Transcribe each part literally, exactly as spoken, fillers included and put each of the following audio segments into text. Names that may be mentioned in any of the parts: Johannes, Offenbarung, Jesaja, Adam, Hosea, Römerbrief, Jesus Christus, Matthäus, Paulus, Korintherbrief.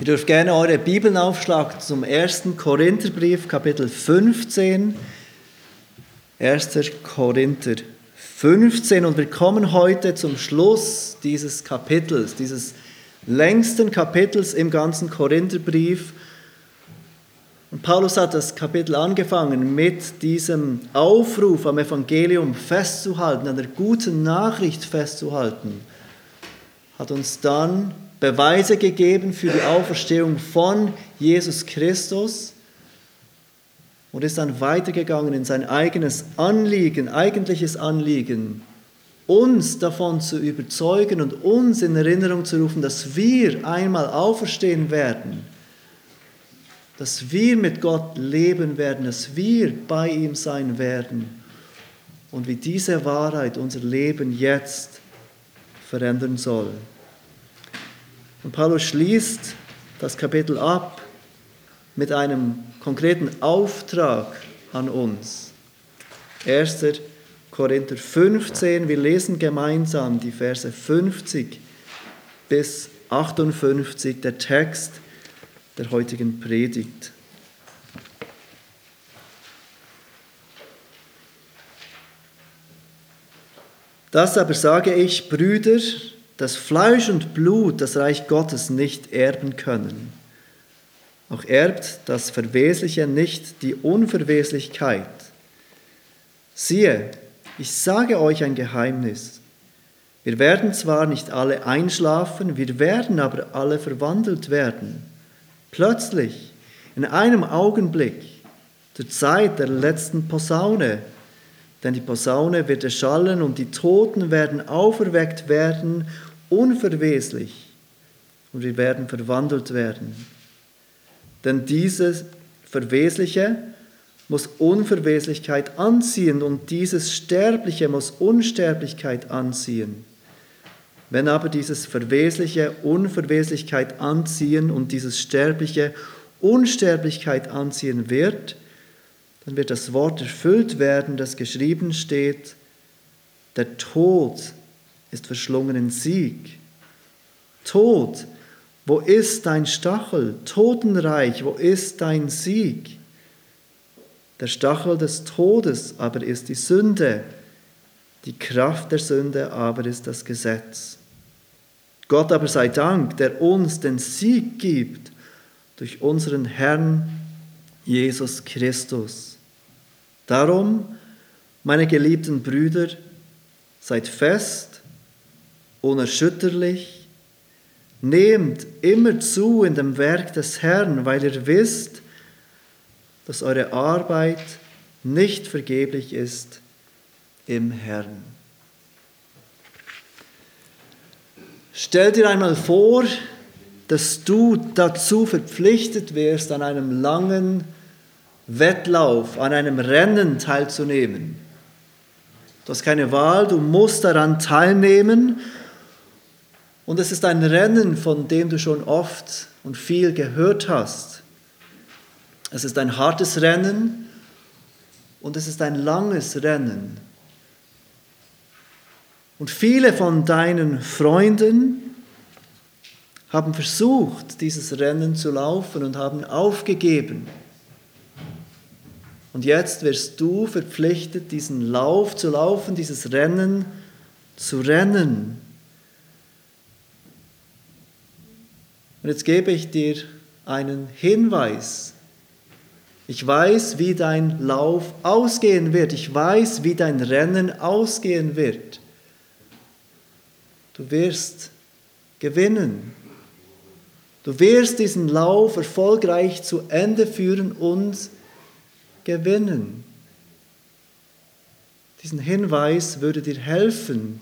Ihr dürft gerne eure Bibeln aufschlagen zum ersten Korintherbrief, Kapitel fünfzehn. erster Korinther fünfzehn. Und wir kommen heute zum Schluss dieses Kapitels, dieses längsten Kapitels im ganzen Korintherbrief. Und Paulus hat das Kapitel angefangen mit diesem Aufruf, am Evangelium festzuhalten, an der guten Nachricht festzuhalten. Hat uns dann Beweise gegeben für die Auferstehung von Jesus Christus und ist dann weitergegangen in sein eigenes Anliegen, eigentliches Anliegen, uns davon zu überzeugen und uns in Erinnerung zu rufen, dass wir einmal auferstehen werden, dass wir mit Gott leben werden, dass wir bei ihm sein werden und wie diese Wahrheit unser Leben jetzt verändern soll. Und Paulus schließt das Kapitel ab mit einem konkreten Auftrag an uns. erster Korinther fünfzehn, wir lesen gemeinsam die Verse fünfzig bis achtundfünfzig, der Text der heutigen Predigt. Das aber sage ich, Brüder, dass Fleisch und Blut das Reich Gottes nicht erben können. Auch erbt das Verwesliche nicht die Unverweslichkeit. Siehe, ich sage euch ein Geheimnis. Wir werden zwar nicht alle einschlafen, wir werden aber alle verwandelt werden. Plötzlich, in einem Augenblick, zur Zeit der letzten Posaune. Denn die Posaune wird erschallen und die Toten werden auferweckt werden, unverweslich, und wir werden verwandelt werden. Denn dieses Verwesliche muss Unverweslichkeit anziehen und dieses Sterbliche muss Unsterblichkeit anziehen. Wenn aber dieses Verwesliche Unverweslichkeit anziehen und dieses Sterbliche Unsterblichkeit anziehen wird, dann wird das Wort erfüllt werden, das geschrieben steht: Der Tod ist verschlungen in Sieg. Tod, wo ist dein Stachel? Totenreich, wo ist dein Sieg? Der Stachel des Todes aber ist die Sünde, die Kraft der Sünde aber ist das Gesetz. Gott aber sei Dank, der uns den Sieg gibt durch unseren Herrn Jesus Christus. Darum, meine geliebten Brüder, seid fest, unerschütterlich, nehmt immer zu in dem Werk des Herrn, weil ihr wisst, dass eure Arbeit nicht vergeblich ist im Herrn. Stell dir einmal vor, dass du dazu verpflichtet wirst, an einem langen Wettlauf, an einem Rennen teilzunehmen. Du hast keine Wahl, du musst daran teilnehmen. Und es ist ein Rennen, von dem du schon oft und viel gehört hast. Es ist ein hartes Rennen und es ist ein langes Rennen. Und viele von deinen Freunden haben versucht, dieses Rennen zu laufen und haben aufgegeben. Und jetzt wirst du verpflichtet, diesen Lauf zu laufen, dieses Rennen zu rennen. Und jetzt gebe ich dir einen Hinweis. Ich weiß, wie dein Lauf ausgehen wird. Ich weiß, wie dein Rennen ausgehen wird. Du wirst gewinnen. Du wirst diesen Lauf erfolgreich zu Ende führen und gewinnen. Diesen Hinweis würde dir helfen,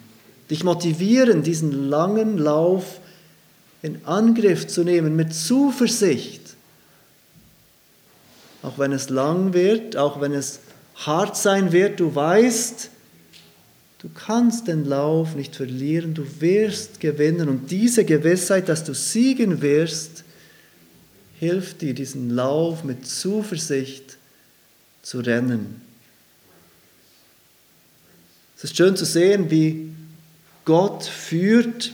dich motivieren, diesen langen Lauf in Angriff zu nehmen, mit Zuversicht. Auch wenn es lang wird, auch wenn es hart sein wird, du weißt, du kannst den Lauf nicht verlieren, du wirst gewinnen. Und diese Gewissheit, dass du siegen wirst, hilft dir, diesen Lauf mit Zuversicht zu rennen. Es ist schön zu sehen, wie Gott führt.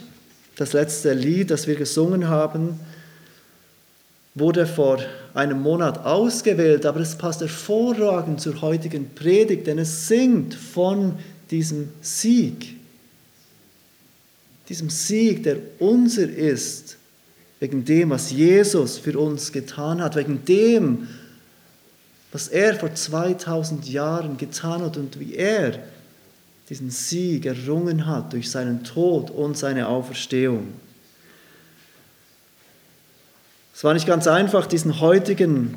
Das letzte Lied, das wir gesungen haben, wurde vor einem Monat ausgewählt, aber es passt hervorragend zur heutigen Predigt, denn es singt von diesem Sieg. Diesem Sieg, der unser ist, wegen dem, was Jesus für uns getan hat, wegen dem, was er vor zweitausend Jahren getan hat und wie er diesen Sieg errungen hat durch seinen Tod und seine Auferstehung. Es war nicht ganz einfach, diesen heutigen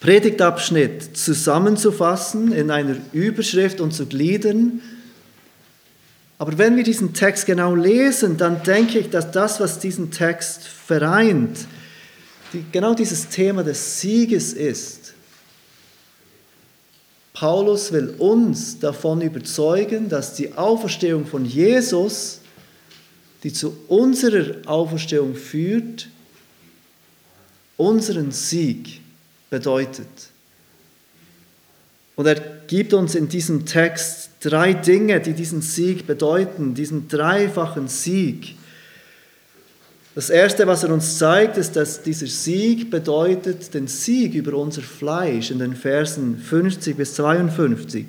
Predigtabschnitt zusammenzufassen, in einer Überschrift und zu gliedern. Aber wenn wir diesen Text genau lesen, dann denke ich, dass das, was diesen Text vereint, die, genau dieses Thema des Sieges ist. Paulus will uns davon überzeugen, dass die Auferstehung von Jesus, die zu unserer Auferstehung führt, unseren Sieg bedeutet. Und er gibt uns in diesem Text drei Dinge, die diesen Sieg bedeuten, diesen dreifachen Sieg. Das Erste, was er uns zeigt, ist, dass dieser Sieg bedeutet den Sieg über unser Fleisch in den Versen fünfzig bis zweiundfünfzig.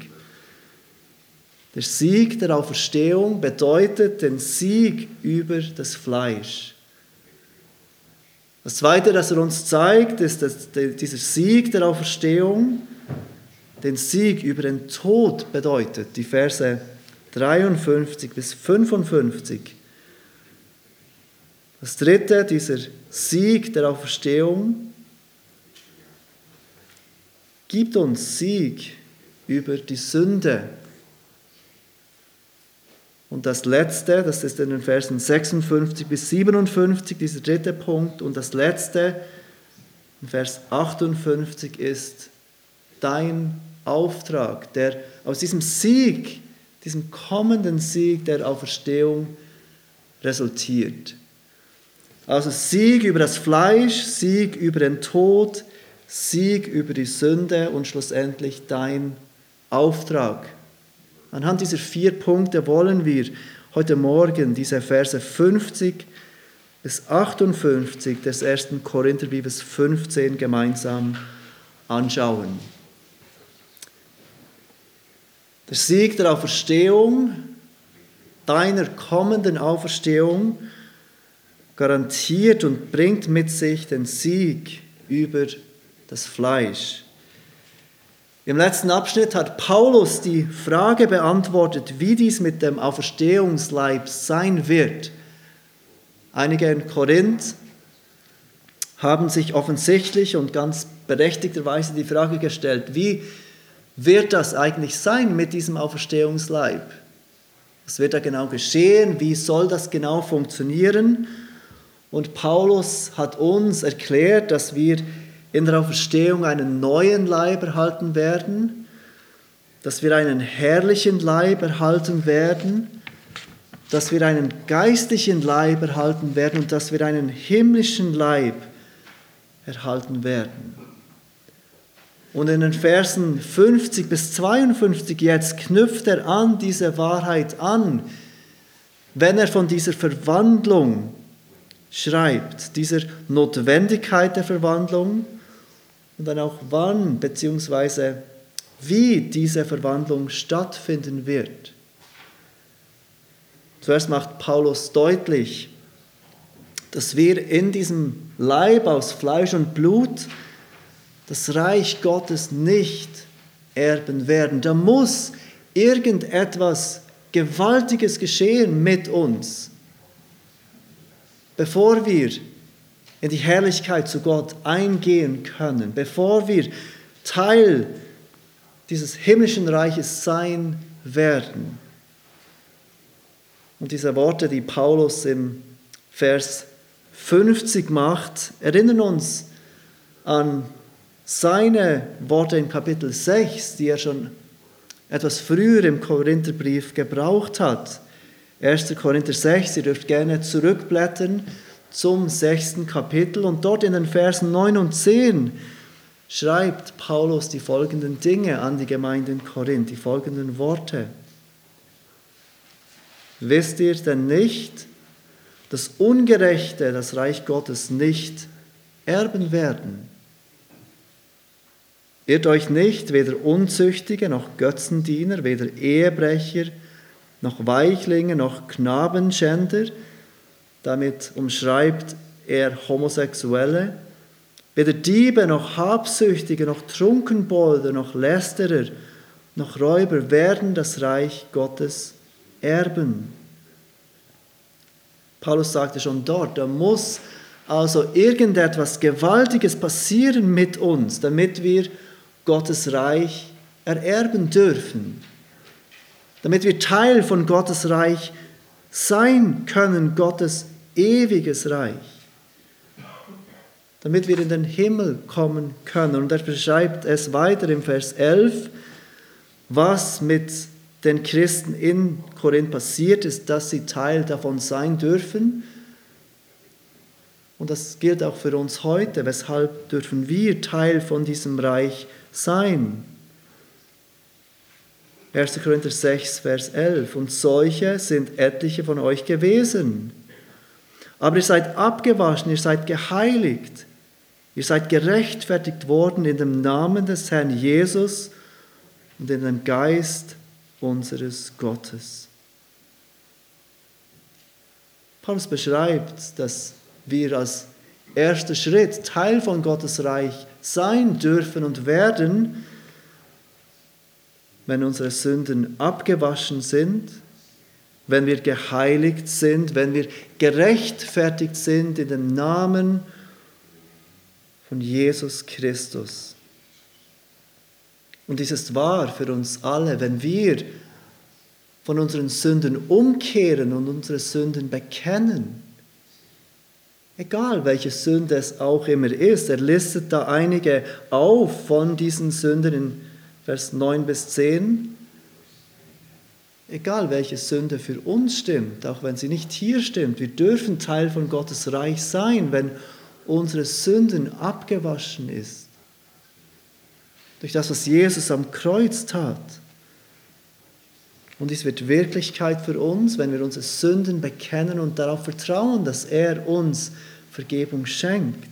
Der Sieg der Auferstehung bedeutet den Sieg über das Fleisch. Das Zweite, das er uns zeigt, ist, dass dieser Sieg der Auferstehung den Sieg über den Tod bedeutet. Die Verse dreiundfünfzig bis fünfundfünfzig. Das Dritte, dieser Sieg der Auferstehung gibt uns Sieg über die Sünde. Und das Letzte, das ist in den Versen sechsundfünfzig bis siebenundfünfzig, dieser dritte Punkt. Und das Letzte, in Vers achtundfünfzig, ist dein Auftrag, der aus diesem Sieg, diesem kommenden Sieg der Auferstehung resultiert. Also Sieg über das Fleisch, Sieg über den Tod, Sieg über die Sünde und schlussendlich dein Auftrag. Anhand dieser vier Punkte wollen wir heute Morgen diese Verse fünfzig bis achtundfünfzig des ersten Korintherbriefes fünfzehn gemeinsam anschauen. Der Sieg der Auferstehung, deiner kommenden Auferstehung, garantiert und bringt mit sich den Sieg über das Fleisch. Im letzten Abschnitt hat Paulus die Frage beantwortet, wie dies mit dem Auferstehungsleib sein wird. Einige in Korinth haben sich offensichtlich und ganz berechtigterweise die Frage gestellt, wie wird das eigentlich sein mit diesem Auferstehungsleib? Was wird da genau geschehen? Wie soll das genau funktionieren? Und Paulus hat uns erklärt, dass wir in der Auferstehung einen neuen Leib erhalten werden, dass wir einen herrlichen Leib erhalten werden, dass wir einen geistlichen Leib erhalten werden und dass wir einen himmlischen Leib erhalten werden. Und in den Versen fünfzig bis zweiundfünfzig jetzt knüpft er an diese Wahrheit an, wenn er von dieser Verwandlung schreibt, dieser Notwendigkeit der Verwandlung und dann auch wann bzw. wie diese Verwandlung stattfinden wird. Zuerst macht Paulus deutlich, dass wir in diesem Leib aus Fleisch und Blut das Reich Gottes nicht erben werden. Da muss irgendetwas Gewaltiges geschehen mit uns, bevor wir in die Herrlichkeit zu Gott eingehen können, bevor wir Teil dieses himmlischen Reiches sein werden. Und diese Worte, die Paulus im Vers fünfzig macht, erinnern uns an seine Worte in Kapitel sechs, die er schon etwas früher im Korintherbrief gebraucht hat. erster Korinther sechs, ihr dürft gerne zurückblättern zum sechsten Kapitel. Und dort in den Versen neun und zehn schreibt Paulus die folgenden Dinge an die Gemeinde in Korinth, die folgenden Worte. Wisst ihr denn nicht, dass Ungerechte das Reich Gottes nicht erben werden. Irrt euch nicht, weder Unzüchtige noch Götzendiener, weder Ehebrecher noch Weichlinge noch Knabenschänder, damit umschreibt er Homosexuelle, weder Diebe noch Habsüchtige noch Trunkenbolde noch Lästerer noch Räuber werden das Reich Gottes erben. Paulus sagte schon dort, da muss also irgendetwas Gewaltiges passieren mit uns, damit wir Gottes Reich ererben dürfen. Damit wir Teil von Gottes Reich sein können, Gottes ewiges Reich. Damit wir in den Himmel kommen können. Und er beschreibt es weiter im Vers elf, was mit den Christen in Korinth passiert ist, dass sie Teil davon sein dürfen. Und das gilt auch für uns heute. Weshalb dürfen wir Teil von diesem Reich sein? erster Korinther sechs, Vers elf. Und solche sind etliche von euch gewesen. Aber ihr seid abgewaschen, ihr seid geheiligt. Ihr seid gerechtfertigt worden in dem Namen des Herrn Jesus und in dem Geist unseres Gottes. Paulus beschreibt, dass wir als erster Schritt Teil von Gottes Reich sein dürfen und werden, wenn unsere Sünden abgewaschen sind, wenn wir geheiligt sind, wenn wir gerechtfertigt sind in dem Namen von Jesus Christus. Und dies ist wahr für uns alle, wenn wir von unseren Sünden umkehren und unsere Sünden bekennen. Egal, welche Sünde es auch immer ist. Er listet da einige auf von diesen Sünden in Vers neun bis zehn. Egal, welche Sünde für uns stimmt, auch wenn sie nicht hier stimmt. Wir dürfen Teil von Gottes Reich sein, wenn unsere Sünden abgewaschen ist. Durch das, was Jesus am Kreuz tat. Und dies wird Wirklichkeit für uns, wenn wir unsere Sünden bekennen und darauf vertrauen, dass er uns Vergebung schenkt.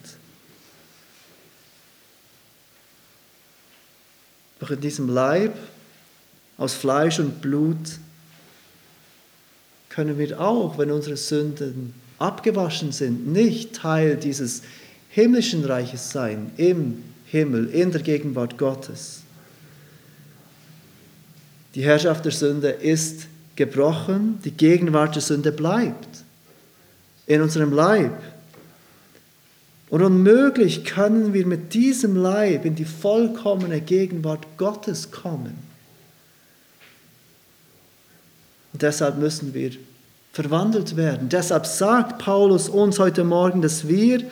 Doch in diesem Leib, aus Fleisch und Blut, können wir auch, wenn unsere Sünden abgewaschen sind, nicht Teil dieses himmlischen Reiches sein, im Himmel, in der Gegenwart Gottes. Die Herrschaft der Sünde ist gebrochen, die Gegenwart der Sünde bleibt in unserem Leib. Und unmöglich können wir mit diesem Leib in die vollkommene Gegenwart Gottes kommen. Und deshalb müssen wir verwandelt werden. Deshalb sagt Paulus uns heute Morgen, dass wir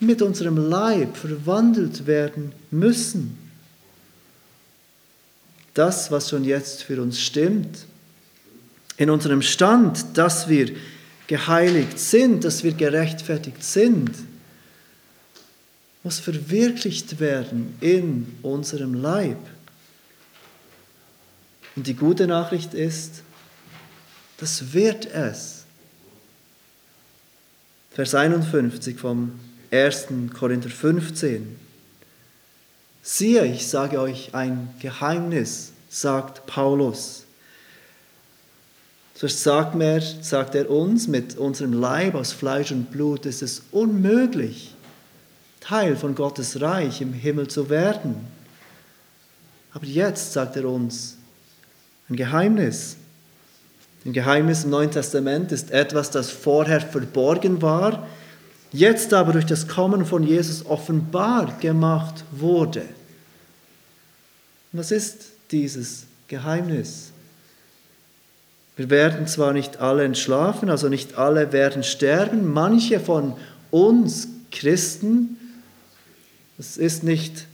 mit unserem Leib verwandelt werden müssen. Das, was schon jetzt für uns stimmt, in unserem Stand, dass wir geheiligt sind, dass wir gerechtfertigt sind, muss verwirklicht werden in unserem Leib. Und die gute Nachricht ist, das wird es. Vers einundfünfzig vom ersten Korinther fünfzehn. Siehe, ich sage euch ein Geheimnis, sagt Paulus. Zuerst sagt er, sagt er uns, mit unserem Leib aus Fleisch und Blut ist es unmöglich, Teil von Gottes Reich im Himmel zu werden. Aber jetzt sagt er uns ein Geheimnis. Ein Geheimnis im Neuen Testament ist etwas, das vorher verborgen war, jetzt aber durch das Kommen von Jesus offenbar gemacht wurde. Was ist dieses Geheimnis? Wir werden zwar nicht alle entschlafen, also nicht alle werden sterben, manche von uns Christen, das ist nicht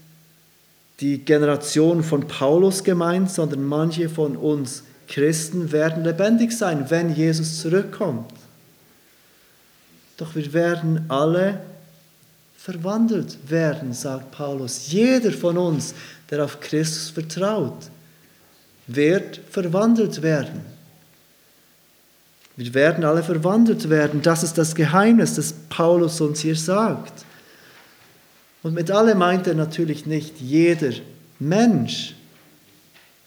die Generation von Paulus gemeint, sondern manche von uns Christen werden lebendig sein, wenn Jesus zurückkommt. Doch wir werden alle verwandelt werden, sagt Paulus. Jeder von uns, der auf Christus vertraut, wird verwandelt werden. Wir werden alle verwandelt werden. Das ist das Geheimnis, das Paulus uns hier sagt. Und mit alle meint er natürlich nicht jeder Mensch,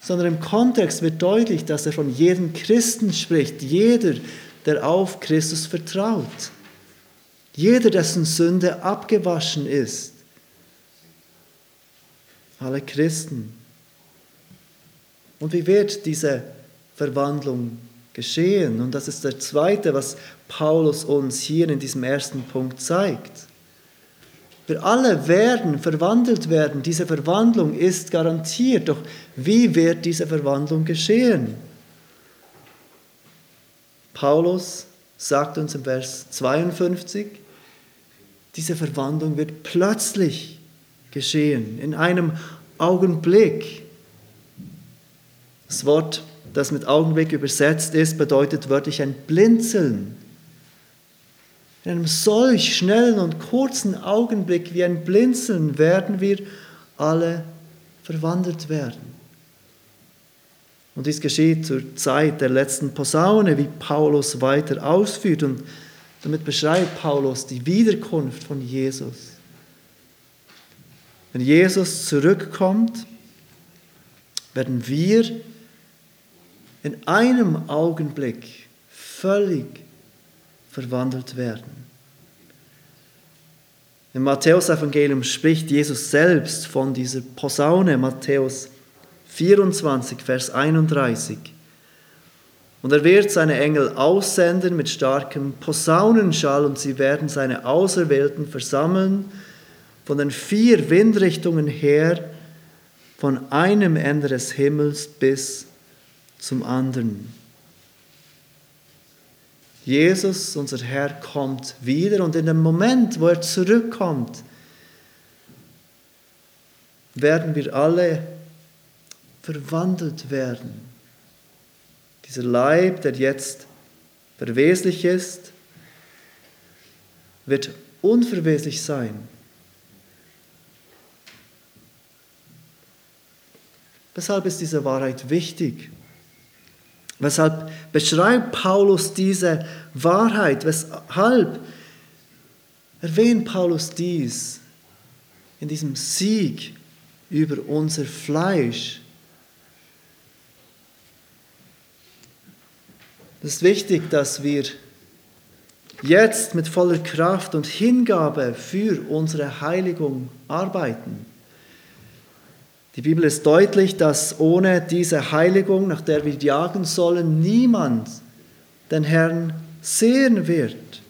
sondern im Kontext wird deutlich, dass er von jedem Christen spricht, jeder, der auf Christus vertraut, jeder, dessen Sünde abgewaschen ist. Alle Christen. Und wie wird diese Verwandlung geschehen? Und das ist der zweite, was Paulus uns hier in diesem ersten Punkt zeigt. Wir alle werden verwandelt werden. Diese Verwandlung ist garantiert. Doch wie wird diese Verwandlung geschehen? Paulus sagt uns im Vers zweiundfünfzig, diese Verwandlung wird plötzlich geschehen, in einem Augenblick. Das Wort, das mit Augenblick übersetzt ist, bedeutet wörtlich ein Blinzeln. In einem solch schnellen und kurzen Augenblick wie ein Blinzeln werden wir alle verwandelt werden. Und dies geschieht zur Zeit der letzten Posaune, wie Paulus weiter ausführt. Und damit beschreibt Paulus die Wiederkunft von Jesus. Wenn Jesus zurückkommt, werden wir in einem Augenblick völlig verwandelt werden. Im Matthäus-Evangelium spricht Jesus selbst von dieser Posaune, Matthäus vierundzwanzig, Vers einunddreißig. Und er wird seine Engel aussenden mit starkem Posaunenschall, und sie werden seine Auserwählten versammeln, von den vier Windrichtungen her, von einem Ende des Himmels bis zum anderen. Jesus, unser Herr, kommt wieder, und in dem Moment, wo er zurückkommt, werden wir alle verwandelt werden. Dieser Leib, der jetzt verweslich ist, wird unverweslich sein. Weshalb ist diese Wahrheit wichtig? Weshalb beschreibt Paulus diese Wahrheit? Weshalb erwähnt Paulus dies in diesem Sieg über unser Fleisch? Es ist wichtig, dass wir jetzt mit voller Kraft und Hingabe für unsere Heiligung arbeiten. Die Bibel ist deutlich, dass ohne diese Heiligung, nach der wir jagen sollen, niemand den Herrn sehen wird.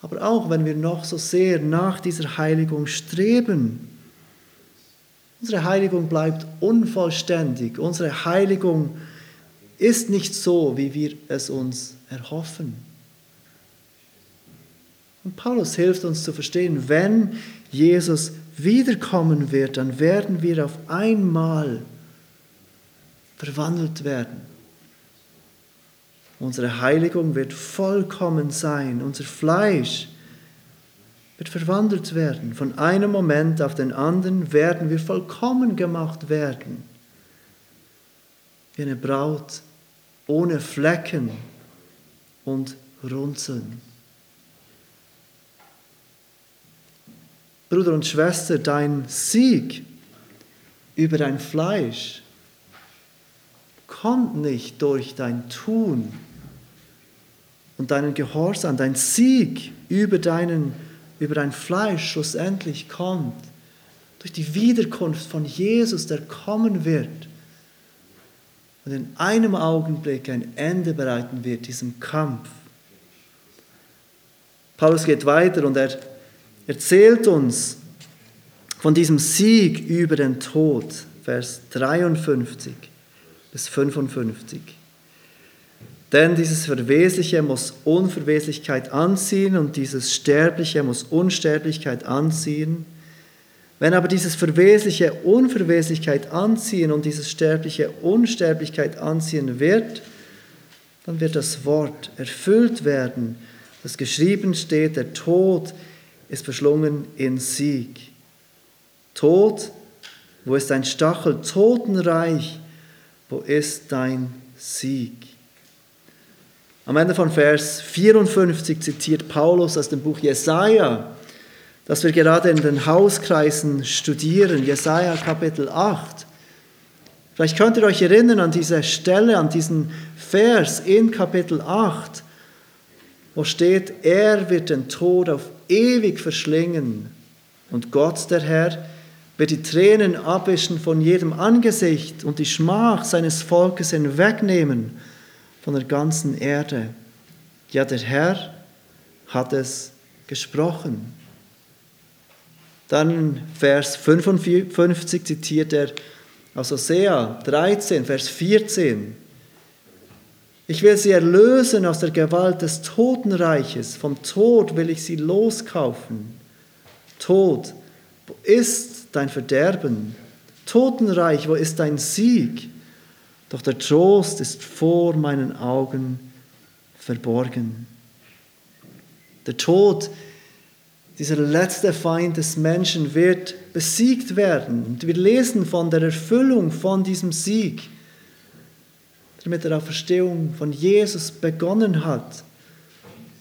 Aber auch wenn wir noch so sehr nach dieser Heiligung streben, unsere Heiligung bleibt unvollständig. Unsere Heiligung ist nicht so, wie wir es uns erhoffen. Und Paulus hilft uns zu verstehen, wenn Jesus wiederkommen wird, dann werden wir auf einmal verwandelt werden. Unsere Heiligung wird vollkommen sein. Unser Fleisch wird verwandelt werden. Von einem Moment auf den anderen werden wir vollkommen gemacht werden. Wie eine Braut ohne Flecken und Runzeln. Bruder und Schwester, dein Sieg über dein Fleisch kommt nicht durch dein Tun und deinen Gehorsam. Dein Sieg über, deinen, über dein Fleisch schlussendlich kommt durch die Wiederkunft von Jesus, der kommen wird und in einem Augenblick ein Ende bereiten wird, diesem Kampf. Paulus geht weiter und er erzählt uns von diesem Sieg über den Tod, Vers dreiundfünfzig bis fünfundfünfzig. Denn dieses Verwesliche muss Unverweslichkeit anziehen und dieses Sterbliche muss Unsterblichkeit anziehen. Wenn aber dieses Verwesliche Unverweslichkeit anziehen und dieses Sterbliche Unsterblichkeit anziehen wird, dann wird das Wort erfüllt werden, das geschrieben steht, der Tod ist verschlungen in Sieg. Tod, wo ist dein Stachel? Totenreich, wo ist dein Sieg? Am Ende von Vers vierundfünfzig zitiert Paulus aus dem Buch Jesaja das wir gerade in den Hauskreisen studieren, Jesaja Kapitel acht. Vielleicht könnt ihr euch erinnern an diese Stelle, an diesen Vers in Kapitel acht, wo steht, er wird den Tod auf ewig verschlingen und Gott, der Herr, wird die Tränen abwischen von jedem Angesicht und die Schmach seines Volkes hinwegnehmen von der ganzen Erde. Ja, der Herr hat es gesprochen. Dann Vers fünfundfünfzig zitiert er aus Hosea dreizehn, Vers vierzehn. Ich will sie erlösen aus der Gewalt des Totenreiches, vom Tod will ich sie loskaufen. Tod, wo ist dein Verderben? Totenreich, wo ist dein Sieg? Doch der Trost ist vor meinen Augen verborgen. Der Tod, dieser letzte Feind des Menschen, wird besiegt werden. Und wir lesen von der Erfüllung von diesem Sieg, der mit der Auferstehung von Jesus begonnen hat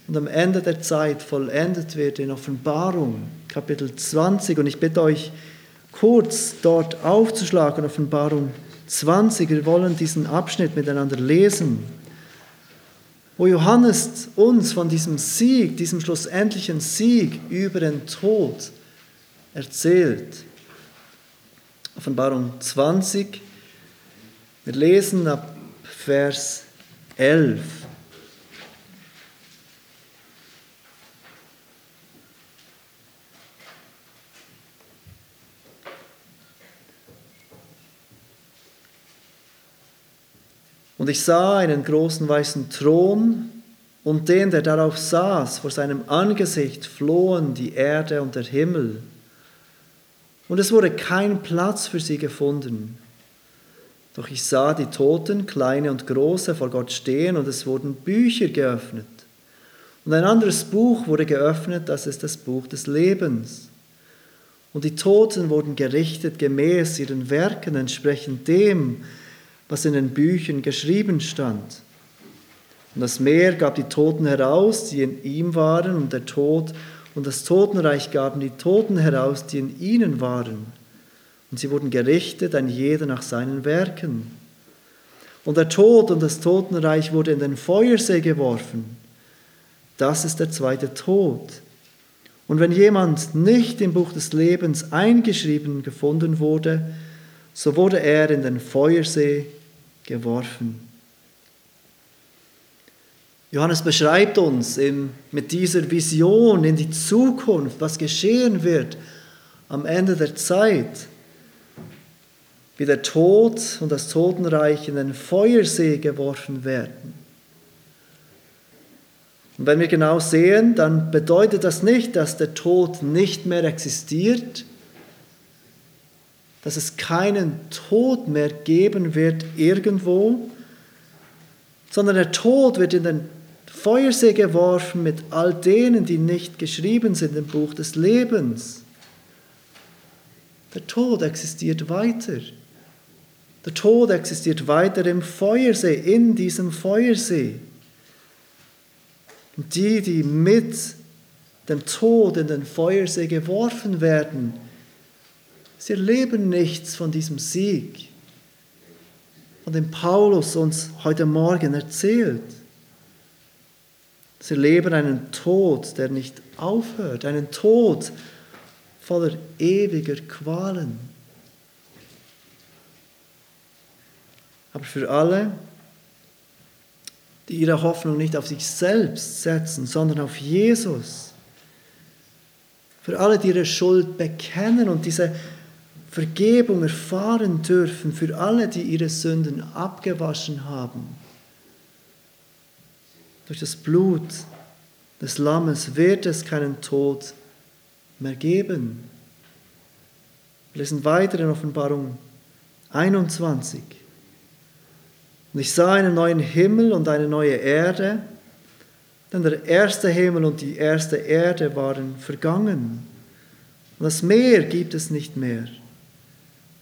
und am Ende der Zeit vollendet wird in Offenbarung, Kapitel zwanzig. Und ich bitte euch, kurz dort aufzuschlagen, Offenbarung zwanzig. Wir wollen diesen Abschnitt miteinander lesen, wo Johannes uns von diesem Sieg, diesem schlussendlichen Sieg über den Tod erzählt. Offenbarung zwanzig, wir lesen ab Vers elf. Und ich sah einen großen weißen Thron, und den, der darauf saß, vor seinem Angesicht flohen die Erde und der Himmel. Und es wurde kein Platz für sie gefunden. Doch ich sah die Toten, kleine und große, vor Gott stehen, und es wurden Bücher geöffnet. Und ein anderes Buch wurde geöffnet, das ist das Buch des Lebens. Und die Toten wurden gerichtet gemäß ihren Werken, entsprechend dem, was in den Büchern geschrieben stand. Und das Meer gab die Toten heraus, die in ihm waren, und der Tod und das Totenreich gaben die Toten heraus, die in ihnen waren. Und sie wurden gerichtet, ein jeder nach seinen Werken. Und der Tod und das Totenreich wurde in den Feuersee geworfen. Das ist der zweite Tod. Und wenn jemand nicht im Buch des Lebens eingeschrieben gefunden wurde, so wurde er in den Feuersee geworfen. Johannes beschreibt uns in, mit dieser Vision in die Zukunft, was geschehen wird am Ende der Zeit, wie der Tod und das Totenreich in den Feuersee geworfen werden. Und wenn wir genau sehen, dann bedeutet das nicht, dass der Tod nicht mehr existiert, dass es keinen Tod mehr geben wird irgendwo, sondern der Tod wird in den Feuersee geworfen mit all denen, die nicht geschrieben sind im Buch des Lebens. Der Tod existiert weiter. Der Tod existiert weiter im Feuersee, in diesem Feuersee. Und die, die mit dem Tod in den Feuersee geworfen werden, sie erleben nichts von diesem Sieg, von dem Paulus uns heute Morgen erzählt. Sie erleben einen Tod, der nicht aufhört, einen Tod voller ewiger Qualen. Aber für alle, die ihre Hoffnung nicht auf sich selbst setzen, sondern auf Jesus, für alle, die ihre Schuld bekennen und diese Vergebung erfahren dürfen, für alle, die ihre Sünden abgewaschen haben. Durch das Blut des Lammes wird es keinen Tod mehr geben. Wir lesen weiter in Offenbarung einundzwanzig. Und ich sah einen neuen Himmel und eine neue Erde, denn der erste Himmel und die erste Erde waren vergangen. Und das Meer gibt es nicht mehr.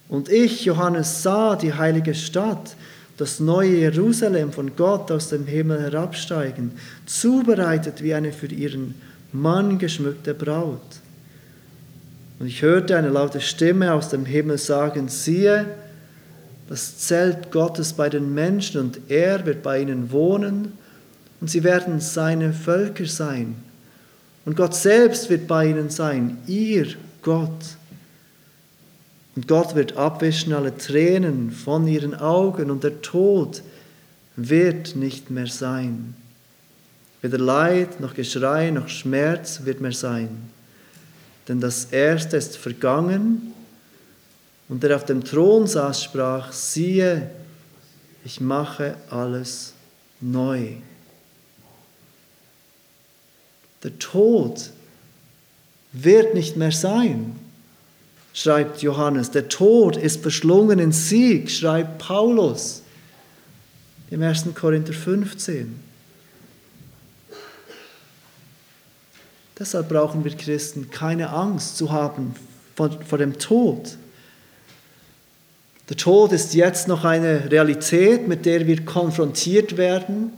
Und ich, Johannes, sah die heilige Stadt, das neue Jerusalem, von Gott aus dem Himmel herabsteigen, zubereitet wie eine für ihren Mann geschmückte Braut. Und ich hörte eine laute Stimme aus dem Himmel sagen, siehe, das Zelt Gottes bei den Menschen und er wird bei ihnen wohnen und sie werden seine Völker sein. Und Gott selbst wird bei ihnen sein, ihr Gott. Und Gott wird abwischen alle Tränen von ihren Augen und der Tod wird nicht mehr sein. Weder Leid, noch Geschrei, noch Schmerz wird mehr sein. Denn das Erste ist vergangen. Und der auf dem Thron saß, sprach, siehe, ich mache alles neu. Der Tod wird nicht mehr sein, schreibt Johannes. Der Tod ist verschlungen in Sieg, schreibt Paulus im ersten Korinther fünfzehn. Deshalb brauchen wir Christen keine Angst zu haben vor, vor dem Tod. Der Tod ist jetzt noch eine Realität, mit der wir konfrontiert werden.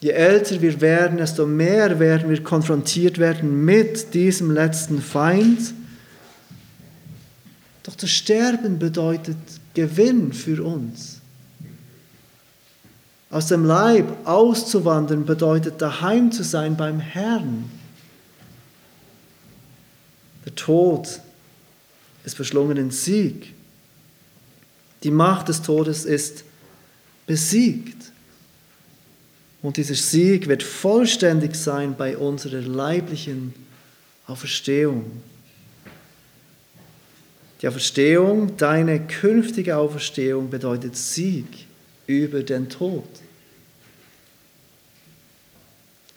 Je älter wir werden, desto mehr werden wir konfrontiert werden mit diesem letzten Feind. Doch das Sterben bedeutet Gewinn für uns. Aus dem Leib auszuwandern bedeutet, daheim zu sein beim Herrn. Der Tod ist verschlungen in Sieg. Die Macht des Todes ist besiegt. Und dieser Sieg wird vollständig sein bei unserer leiblichen Auferstehung. Die Auferstehung, deine künftige Auferstehung, bedeutet Sieg über den Tod.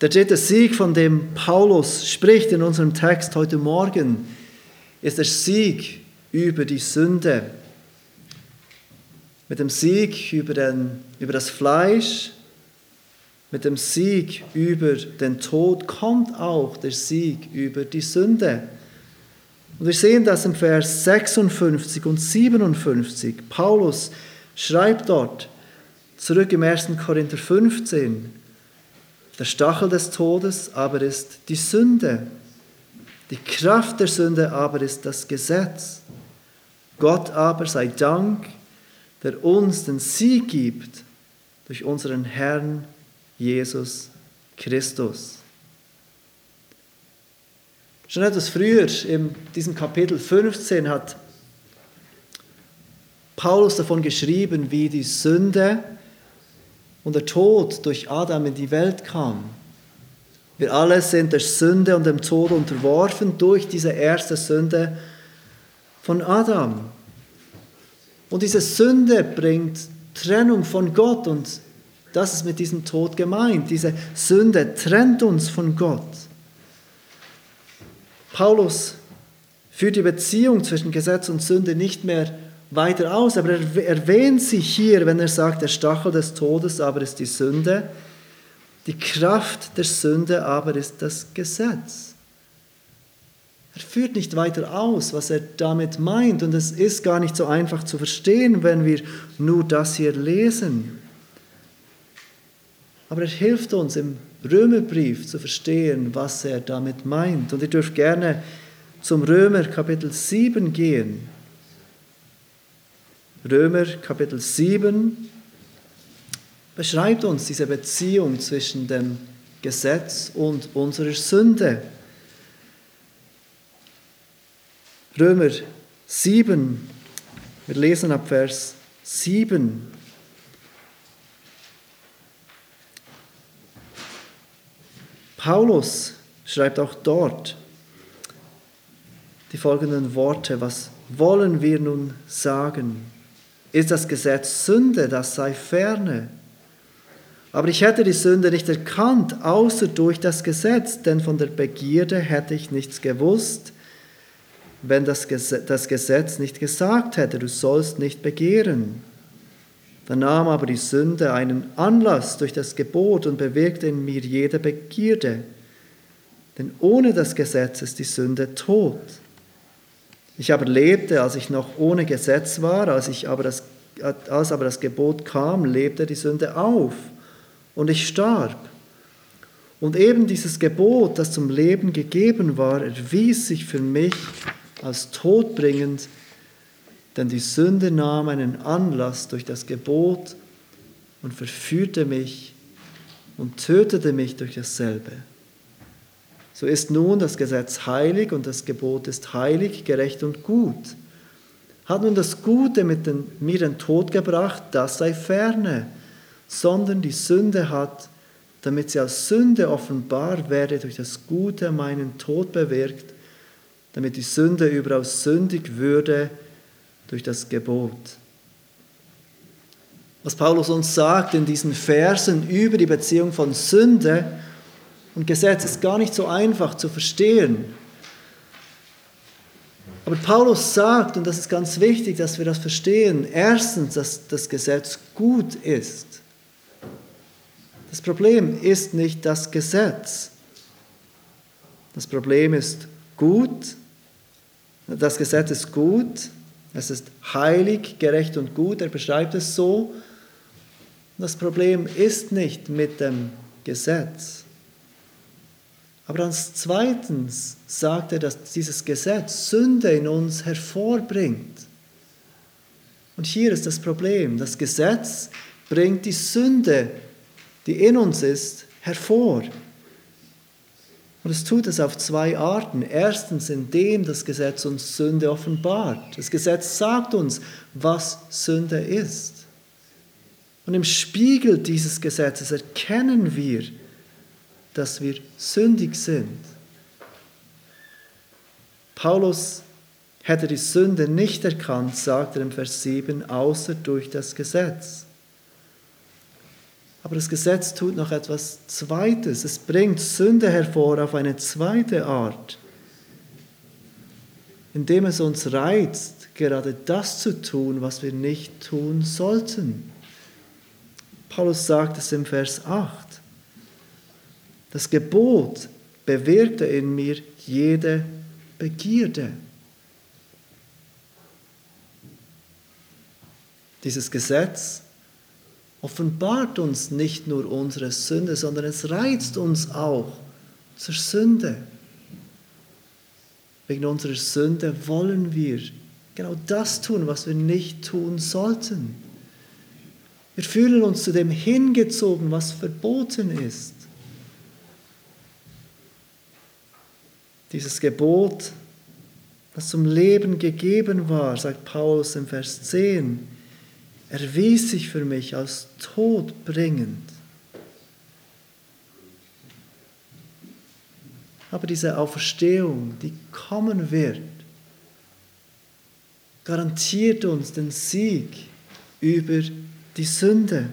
Der dritte Sieg, von dem Paulus spricht in unserem Text heute Morgen, ist der Sieg über die Sünde. Mit dem Sieg über, den, über das Fleisch, mit dem Sieg über den Tod kommt auch der Sieg über die Sünde. Und wir sehen das im Vers sechsundfünfzig und siebenundfünfzig. Paulus schreibt dort, zurück im ersten Korinther fünfzehn, der Stachel des Todes aber ist die Sünde, die Kraft der Sünde aber ist das Gesetz. Gott aber sei Dank, der uns den Sieg gibt durch unseren Herrn Jesus Christus. Schon etwas früher, in diesem Kapitel fünfzehn, hat Paulus davon geschrieben, wie die Sünde und der Tod durch Adam in die Welt kam. Wir alle sind der Sünde und dem Tod unterworfen durch diese erste Sünde von Adam. Und diese Sünde bringt Trennung von Gott und das ist mit diesem Tod gemeint. Diese Sünde trennt uns von Gott. Paulus führt die Beziehung zwischen Gesetz und Sünde nicht mehr weiter aus, aber er erwähnt sie hier, wenn er sagt, der Stachel des Todes aber ist die Sünde, die Kraft der Sünde aber ist das Gesetz. Er führt nicht weiter aus, was er damit meint, und es ist gar nicht so einfach zu verstehen, wenn wir nur das hier lesen. Aber er hilft uns im Römerbrief zu verstehen, was er damit meint. Und ihr dürft gerne zum Römer Kapitel sieben gehen. Römer Kapitel sieben beschreibt uns diese Beziehung zwischen dem Gesetz und unserer Sünde. Römer sieben, wir lesen ab Vers sieben. Paulus schreibt auch dort die folgenden Worte: Was wollen wir nun sagen? Ist das Gesetz Sünde? Das sei ferne. Aber ich hätte die Sünde nicht erkannt, außer durch das Gesetz, denn von der Begierde hätte ich nichts gewusst, wenn das Gesetz nicht gesagt hätte, du sollst nicht begehren. Da nahm aber die Sünde einen Anlass durch das Gebot und bewirkte in mir jede Begierde. Denn ohne das Gesetz ist die Sünde tot. Ich aber lebte, als ich noch ohne Gesetz war, als, ich aber das, als aber das Gebot kam, lebte die Sünde auf und ich starb. Und eben dieses Gebot, das zum Leben gegeben war, erwies sich für mich als todbringend, denn die Sünde nahm einen Anlass durch das Gebot und verführte mich und tötete mich durch dasselbe. So ist nun das Gesetz heilig und das Gebot ist heilig, gerecht und gut. Hat nun das Gute mit den, mir den Tod gebracht, das sei ferne, sondern die Sünde hat, damit sie als Sünde offenbar werde, durch das Gute meinen Tod bewirkt, damit die Sünde überaus sündig würde durch das Gebot. Was Paulus uns sagt in diesen Versen über die Beziehung von Sünde und Gesetz, ist gar nicht so einfach zu verstehen. Aber Paulus sagt, und das ist ganz wichtig, dass wir das verstehen, erstens, dass das Gesetz gut ist. Das Problem ist nicht das Gesetz. Das Problem ist gut. Das Gesetz ist gut. Es ist heilig, gerecht und gut. Er beschreibt es so. Das Problem ist nicht mit dem Gesetz. Aber dann zweitens sagt er, dass dieses Gesetz Sünde in uns hervorbringt. Und hier ist das Problem. Das Gesetz bringt die Sünde hervor, die in uns ist, hervor. Und es tut es auf zwei Arten. Erstens, indem das Gesetz uns Sünde offenbart. Das Gesetz sagt uns, was Sünde ist. Und im Spiegel dieses Gesetzes erkennen wir, dass wir sündig sind. Paulus hätte die Sünde nicht erkannt, sagt er im Vers sieben, außer durch das Gesetz. Aber das Gesetz tut noch etwas Zweites. Es bringt Sünde hervor auf eine zweite Art, indem es uns reizt, gerade das zu tun, was wir nicht tun sollten. Paulus sagt es im Vers acht. Das Gebot bewirkte in mir jede Begierde. Dieses Gesetz offenbart uns nicht nur unsere Sünde, sondern es reizt uns auch zur Sünde. Wegen unserer Sünde wollen wir genau das tun, was wir nicht tun sollten. Wir fühlen uns zu dem hingezogen, was verboten ist. Dieses Gebot, das zum Leben gegeben war, sagt Paulus im Vers zehn, erwies sich für mich als todbringend. Aber diese Auferstehung, die kommen wird, garantiert uns den Sieg über die Sünde.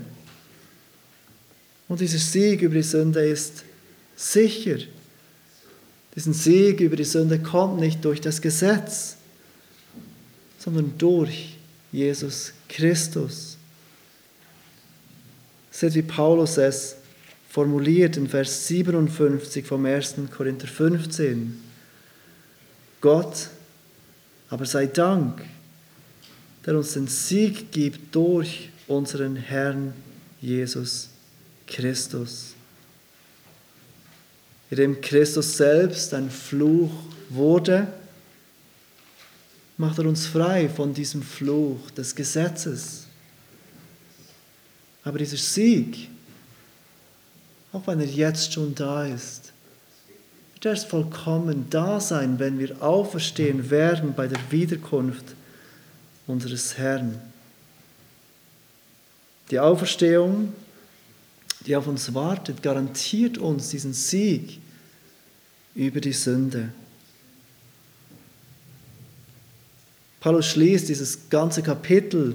Und dieser Sieg über die Sünde ist sicher. Diesen Sieg über die Sünde kommt nicht durch das Gesetz, sondern durch Jesus Christus. Seht, wie Paulus es formuliert in Vers siebenundfünfzig vom ersten Korinther fünfzehn. Gott aber sei Dank, der uns den Sieg gibt durch unseren Herrn Jesus Christus, in dem Christus selbst ein Fluch wurde, macht er uns frei von diesem Fluch des Gesetzes. Aber dieser Sieg, auch wenn er jetzt schon da ist, wird erst vollkommen da sein, wenn wir auferstehen werden bei der Wiederkunft unseres Herrn. Die Auferstehung, die auf uns wartet, garantiert uns diesen Sieg über die Sünde. Paulus schließt dieses ganze Kapitel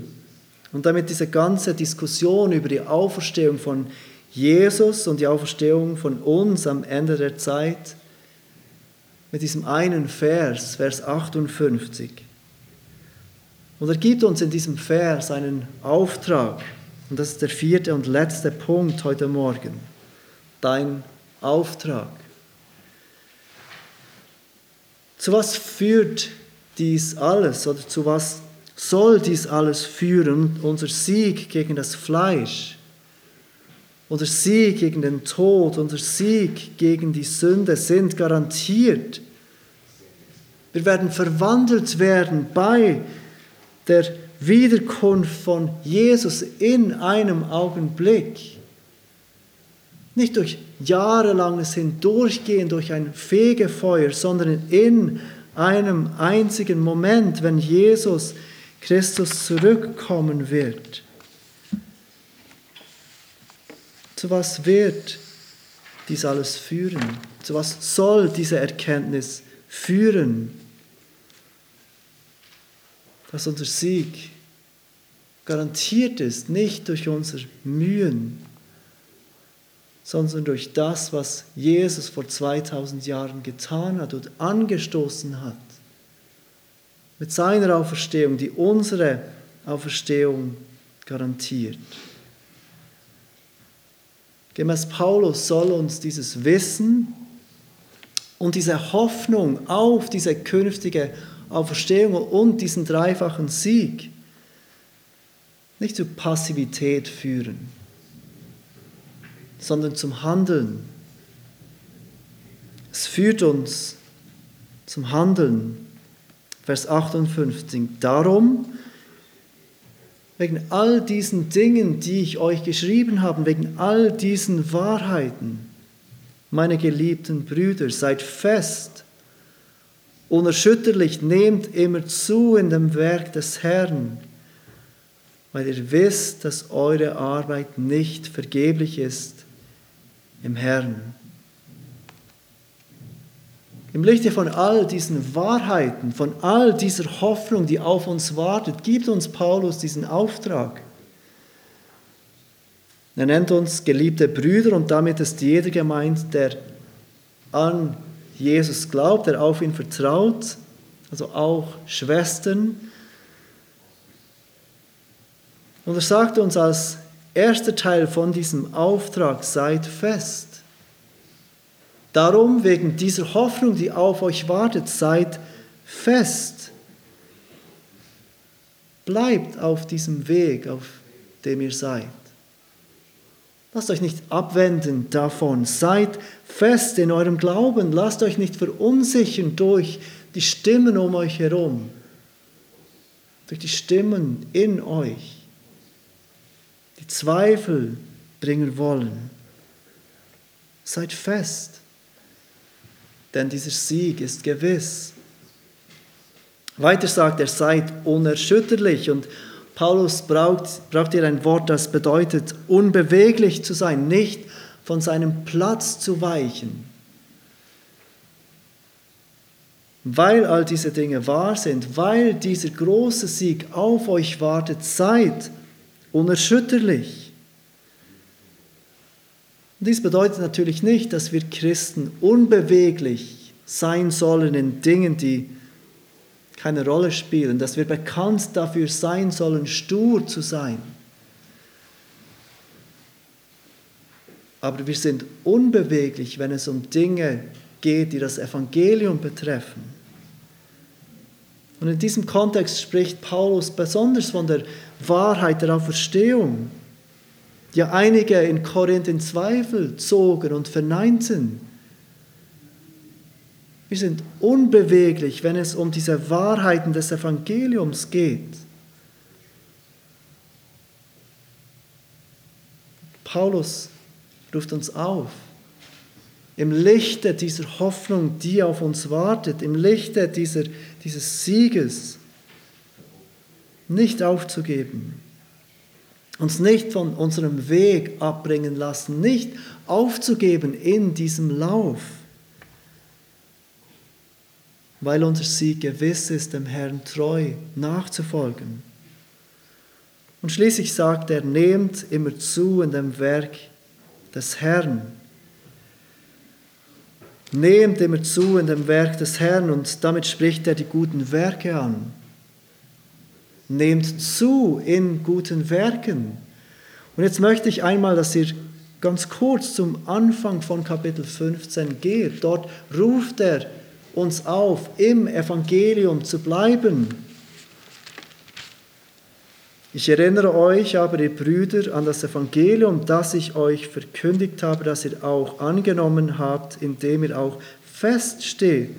und damit diese ganze Diskussion über die Auferstehung von Jesus und die Auferstehung von uns am Ende der Zeit mit diesem einen Vers, Vers achtundfünfzig. Und er gibt uns in diesem Vers einen Auftrag. Und das ist der vierte und letzte Punkt heute Morgen. Dein Auftrag. Zu was führt dies alles, oder zu was soll dies alles führen? Unser Sieg gegen das Fleisch. Unser Sieg gegen den Tod, unser Sieg gegen die Sünde sind garantiert. Wir werden verwandelt werden bei der Wiederkunft von Jesus in einem Augenblick. Nicht durch jahrelanges Hindurchgehen durch ein Fegefeuer, sondern in einem einzigen Moment, wenn Jesus Christus zurückkommen wird. Zu was wird dies alles führen? Zu was soll diese Erkenntnis führen? Dass unser Sieg garantiert ist, nicht durch unsere Mühen, sondern durch das, was Jesus vor zweitausend Jahren getan hat und angestoßen hat. Mit seiner Auferstehung, die unsere Auferstehung garantiert. Gemäß Paulus soll uns dieses Wissen und diese Hoffnung auf diese künftige Auferstehung und diesen dreifachen Sieg nicht zu Passivität führen, sondern zum Handeln. Es führt uns zum Handeln. Vers achtundfünfzig. Darum, wegen all diesen Dingen, die ich euch geschrieben habe, wegen all diesen Wahrheiten, meine geliebten Brüder, seid fest, unerschütterlich, nehmt immer zu in dem Werk des Herrn, weil ihr wisst, dass eure Arbeit nicht vergeblich ist im Herrn. Im Lichte von all diesen Wahrheiten, von all dieser Hoffnung, die auf uns wartet, gibt uns Paulus diesen Auftrag. Er nennt uns geliebte Brüder und damit ist jeder gemeint, der an Jesus glaubt, der auf ihn vertraut, also auch Schwestern. Und er sagt uns als erster Teil von diesem Auftrag, seid fest. Darum, wegen dieser Hoffnung, die auf euch wartet, seid fest. Bleibt auf diesem Weg, auf dem ihr seid. Lasst euch nicht abwenden davon. Seid fest in eurem Glauben. Lasst euch nicht verunsichern durch die Stimmen um euch herum. Durch die Stimmen in euch, die Zweifel bringen wollen. Seid fest. Denn dieser Sieg ist gewiss. Weiter sagt er, seid unerschütterlich. Und Paulus braucht, braucht hier ein Wort, das bedeutet, unbeweglich zu sein, nicht von seinem Platz zu weichen. Weil all diese Dinge wahr sind, weil dieser große Sieg auf euch wartet, seid unerschütterlich. Und dies bedeutet natürlich nicht, dass wir Christen unbeweglich sein sollen in Dingen, die keine Rolle spielen, dass wir bekannt dafür sein sollen, stur zu sein. Aber wir sind unbeweglich, wenn es um Dinge geht, die das Evangelium betreffen. Und in diesem Kontext spricht Paulus besonders von der Wahrheit der Auferstehung. Ja, einige in Korinth in Zweifel zogen und verneinten. Wir sind unbeweglich, wenn es um diese Wahrheiten des Evangeliums geht. Paulus ruft uns auf, im Lichte dieser Hoffnung, die auf uns wartet, im Lichte dieser, dieses Sieges, nicht aufzugeben. Uns nicht von unserem Weg abbringen lassen, nicht aufzugeben in diesem Lauf, weil unser Sieg gewiss ist, dem Herrn treu nachzufolgen. Und schließlich sagt er, nehmt immer zu in dem Werk des Herrn. Nehmt immer zu in dem Werk des Herrn und damit spricht er die guten Werke an. Nehmt zu in guten Werken. Und jetzt möchte ich einmal, dass ihr ganz kurz zum Anfang von Kapitel fünfzehn geht. Dort ruft er uns auf, im Evangelium zu bleiben. Ich erinnere euch aber, ihr Brüder, an das Evangelium, das ich euch verkündigt habe, das ihr auch angenommen habt, indem ihr auch feststeht.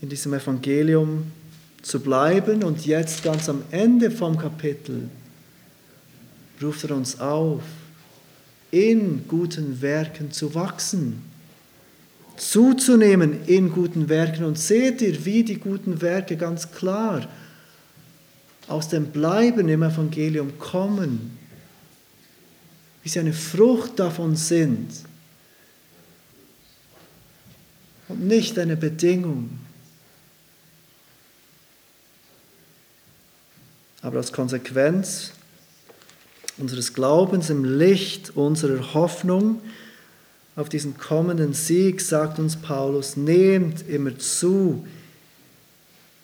In diesem Evangelium zu bleiben, und jetzt ganz am Ende vom Kapitel ruft er uns auf, in guten Werken zu wachsen, zuzunehmen in guten Werken. Und seht ihr, wie die guten Werke ganz klar aus dem Bleiben im Evangelium kommen, wie sie eine Frucht davon sind und nicht eine Bedingung. Aber als Konsequenz unseres Glaubens im Licht unserer Hoffnung auf diesen kommenden Sieg, sagt uns Paulus, nehmt immer zu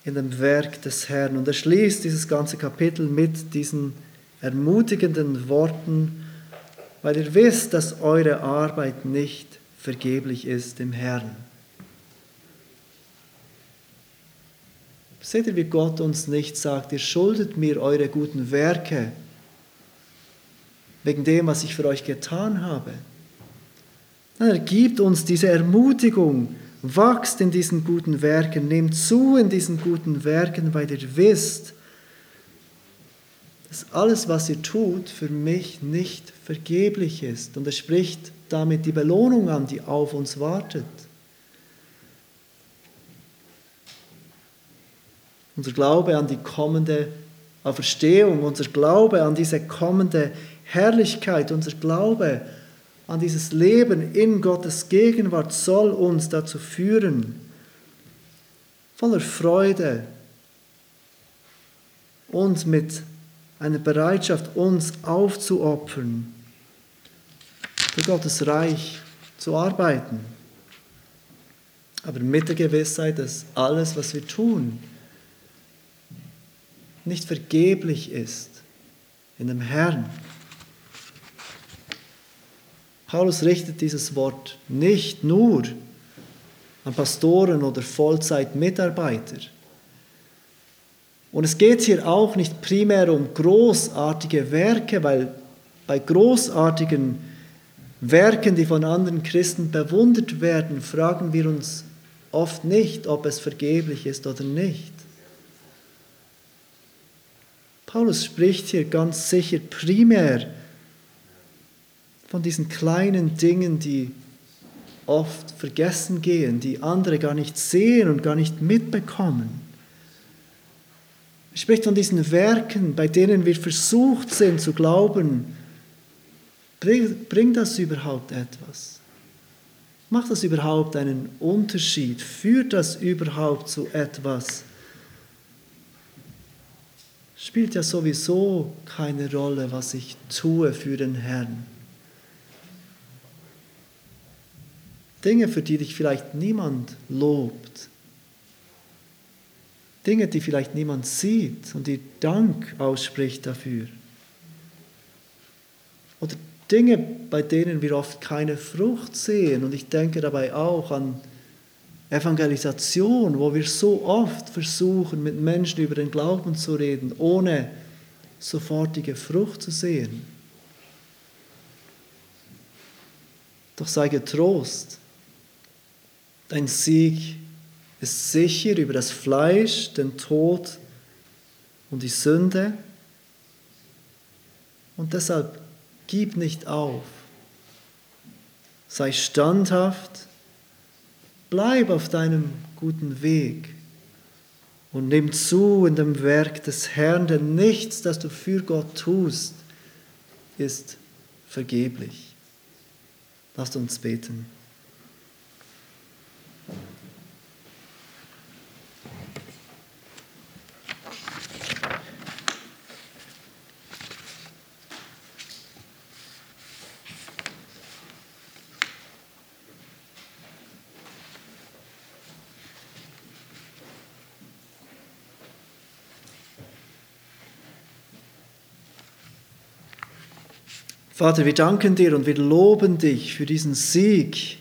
in dem Werk des Herrn. Und er schließt dieses ganze Kapitel mit diesen ermutigenden Worten, weil ihr wisst, dass eure Arbeit nicht vergeblich ist im Herrn. Seht ihr, wie Gott uns nicht sagt, ihr schuldet mir eure guten Werke wegen dem, was ich für euch getan habe. Er gibt uns diese Ermutigung, wachst in diesen guten Werken, nehmt zu in diesen guten Werken, weil ihr wisst, dass alles, was ihr tut, für mich nicht vergeblich ist. Und er spricht damit die Belohnung an, die auf uns wartet. Unser Glaube an die kommende Auferstehung, unser Glaube an diese kommende Herrlichkeit, unser Glaube an dieses Leben in Gottes Gegenwart soll uns dazu führen, voller Freude und mit einer Bereitschaft, uns aufzuopfern, für Gottes Reich zu arbeiten. Aber mit der Gewissheit, dass alles, was wir tun, nicht vergeblich ist in dem Herrn. Paulus richtet dieses Wort nicht nur an Pastoren oder Vollzeitmitarbeiter. Und es geht hier auch nicht primär um großartige Werke, weil bei großartigen Werken, die von anderen Christen bewundert werden, fragen wir uns oft nicht, ob es vergeblich ist oder nicht. Paulus spricht hier ganz sicher primär von diesen kleinen Dingen, die oft vergessen gehen, die andere gar nicht sehen und gar nicht mitbekommen. Er spricht von diesen Werken, bei denen wir versucht sind zu glauben, bringt bring das überhaupt etwas? Macht das überhaupt einen Unterschied? Führt das überhaupt zu etwas? Spielt ja sowieso keine Rolle, was ich tue für den Herrn. Dinge, für die dich vielleicht niemand lobt. Dinge, die vielleicht niemand sieht und die Dank ausspricht dafür. Oder Dinge, bei denen wir oft keine Frucht sehen. Und ich denke dabei auch an Evangelisation, wo wir so oft versuchen, mit Menschen über den Glauben zu reden, ohne sofortige Frucht zu sehen. Doch sei getrost, dein Sieg ist sicher über das Fleisch, den Tod und die Sünde. Und deshalb gib nicht auf. Sei standhaft. Bleib auf deinem guten Weg und nimm zu in dem Werk des Herrn, denn nichts, das du für Gott tust, ist vergeblich. Lasst uns beten. Vater, wir danken dir und wir loben dich für diesen Sieg,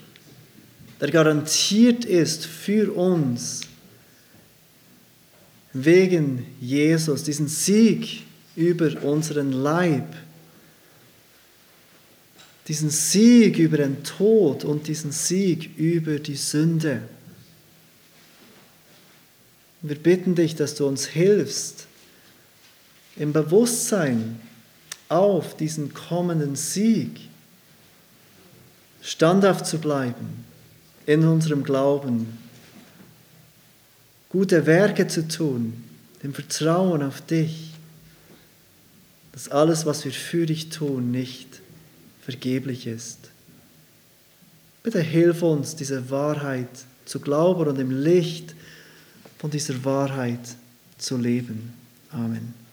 der garantiert ist für uns. wegen Jesus, diesen Sieg über unseren Leib, diesen Sieg über den Tod und diesen Sieg über die Sünde. Wir bitten dich, dass du uns hilfst, im Bewusstsein auf diesen kommenden Sieg standhaft zu bleiben, in unserem Glauben, gute Werke zu tun, im Vertrauen auf dich, dass alles, was wir für dich tun, nicht vergeblich ist. Bitte hilf uns, diese Wahrheit zu glauben und im Licht von dieser Wahrheit zu leben. Amen.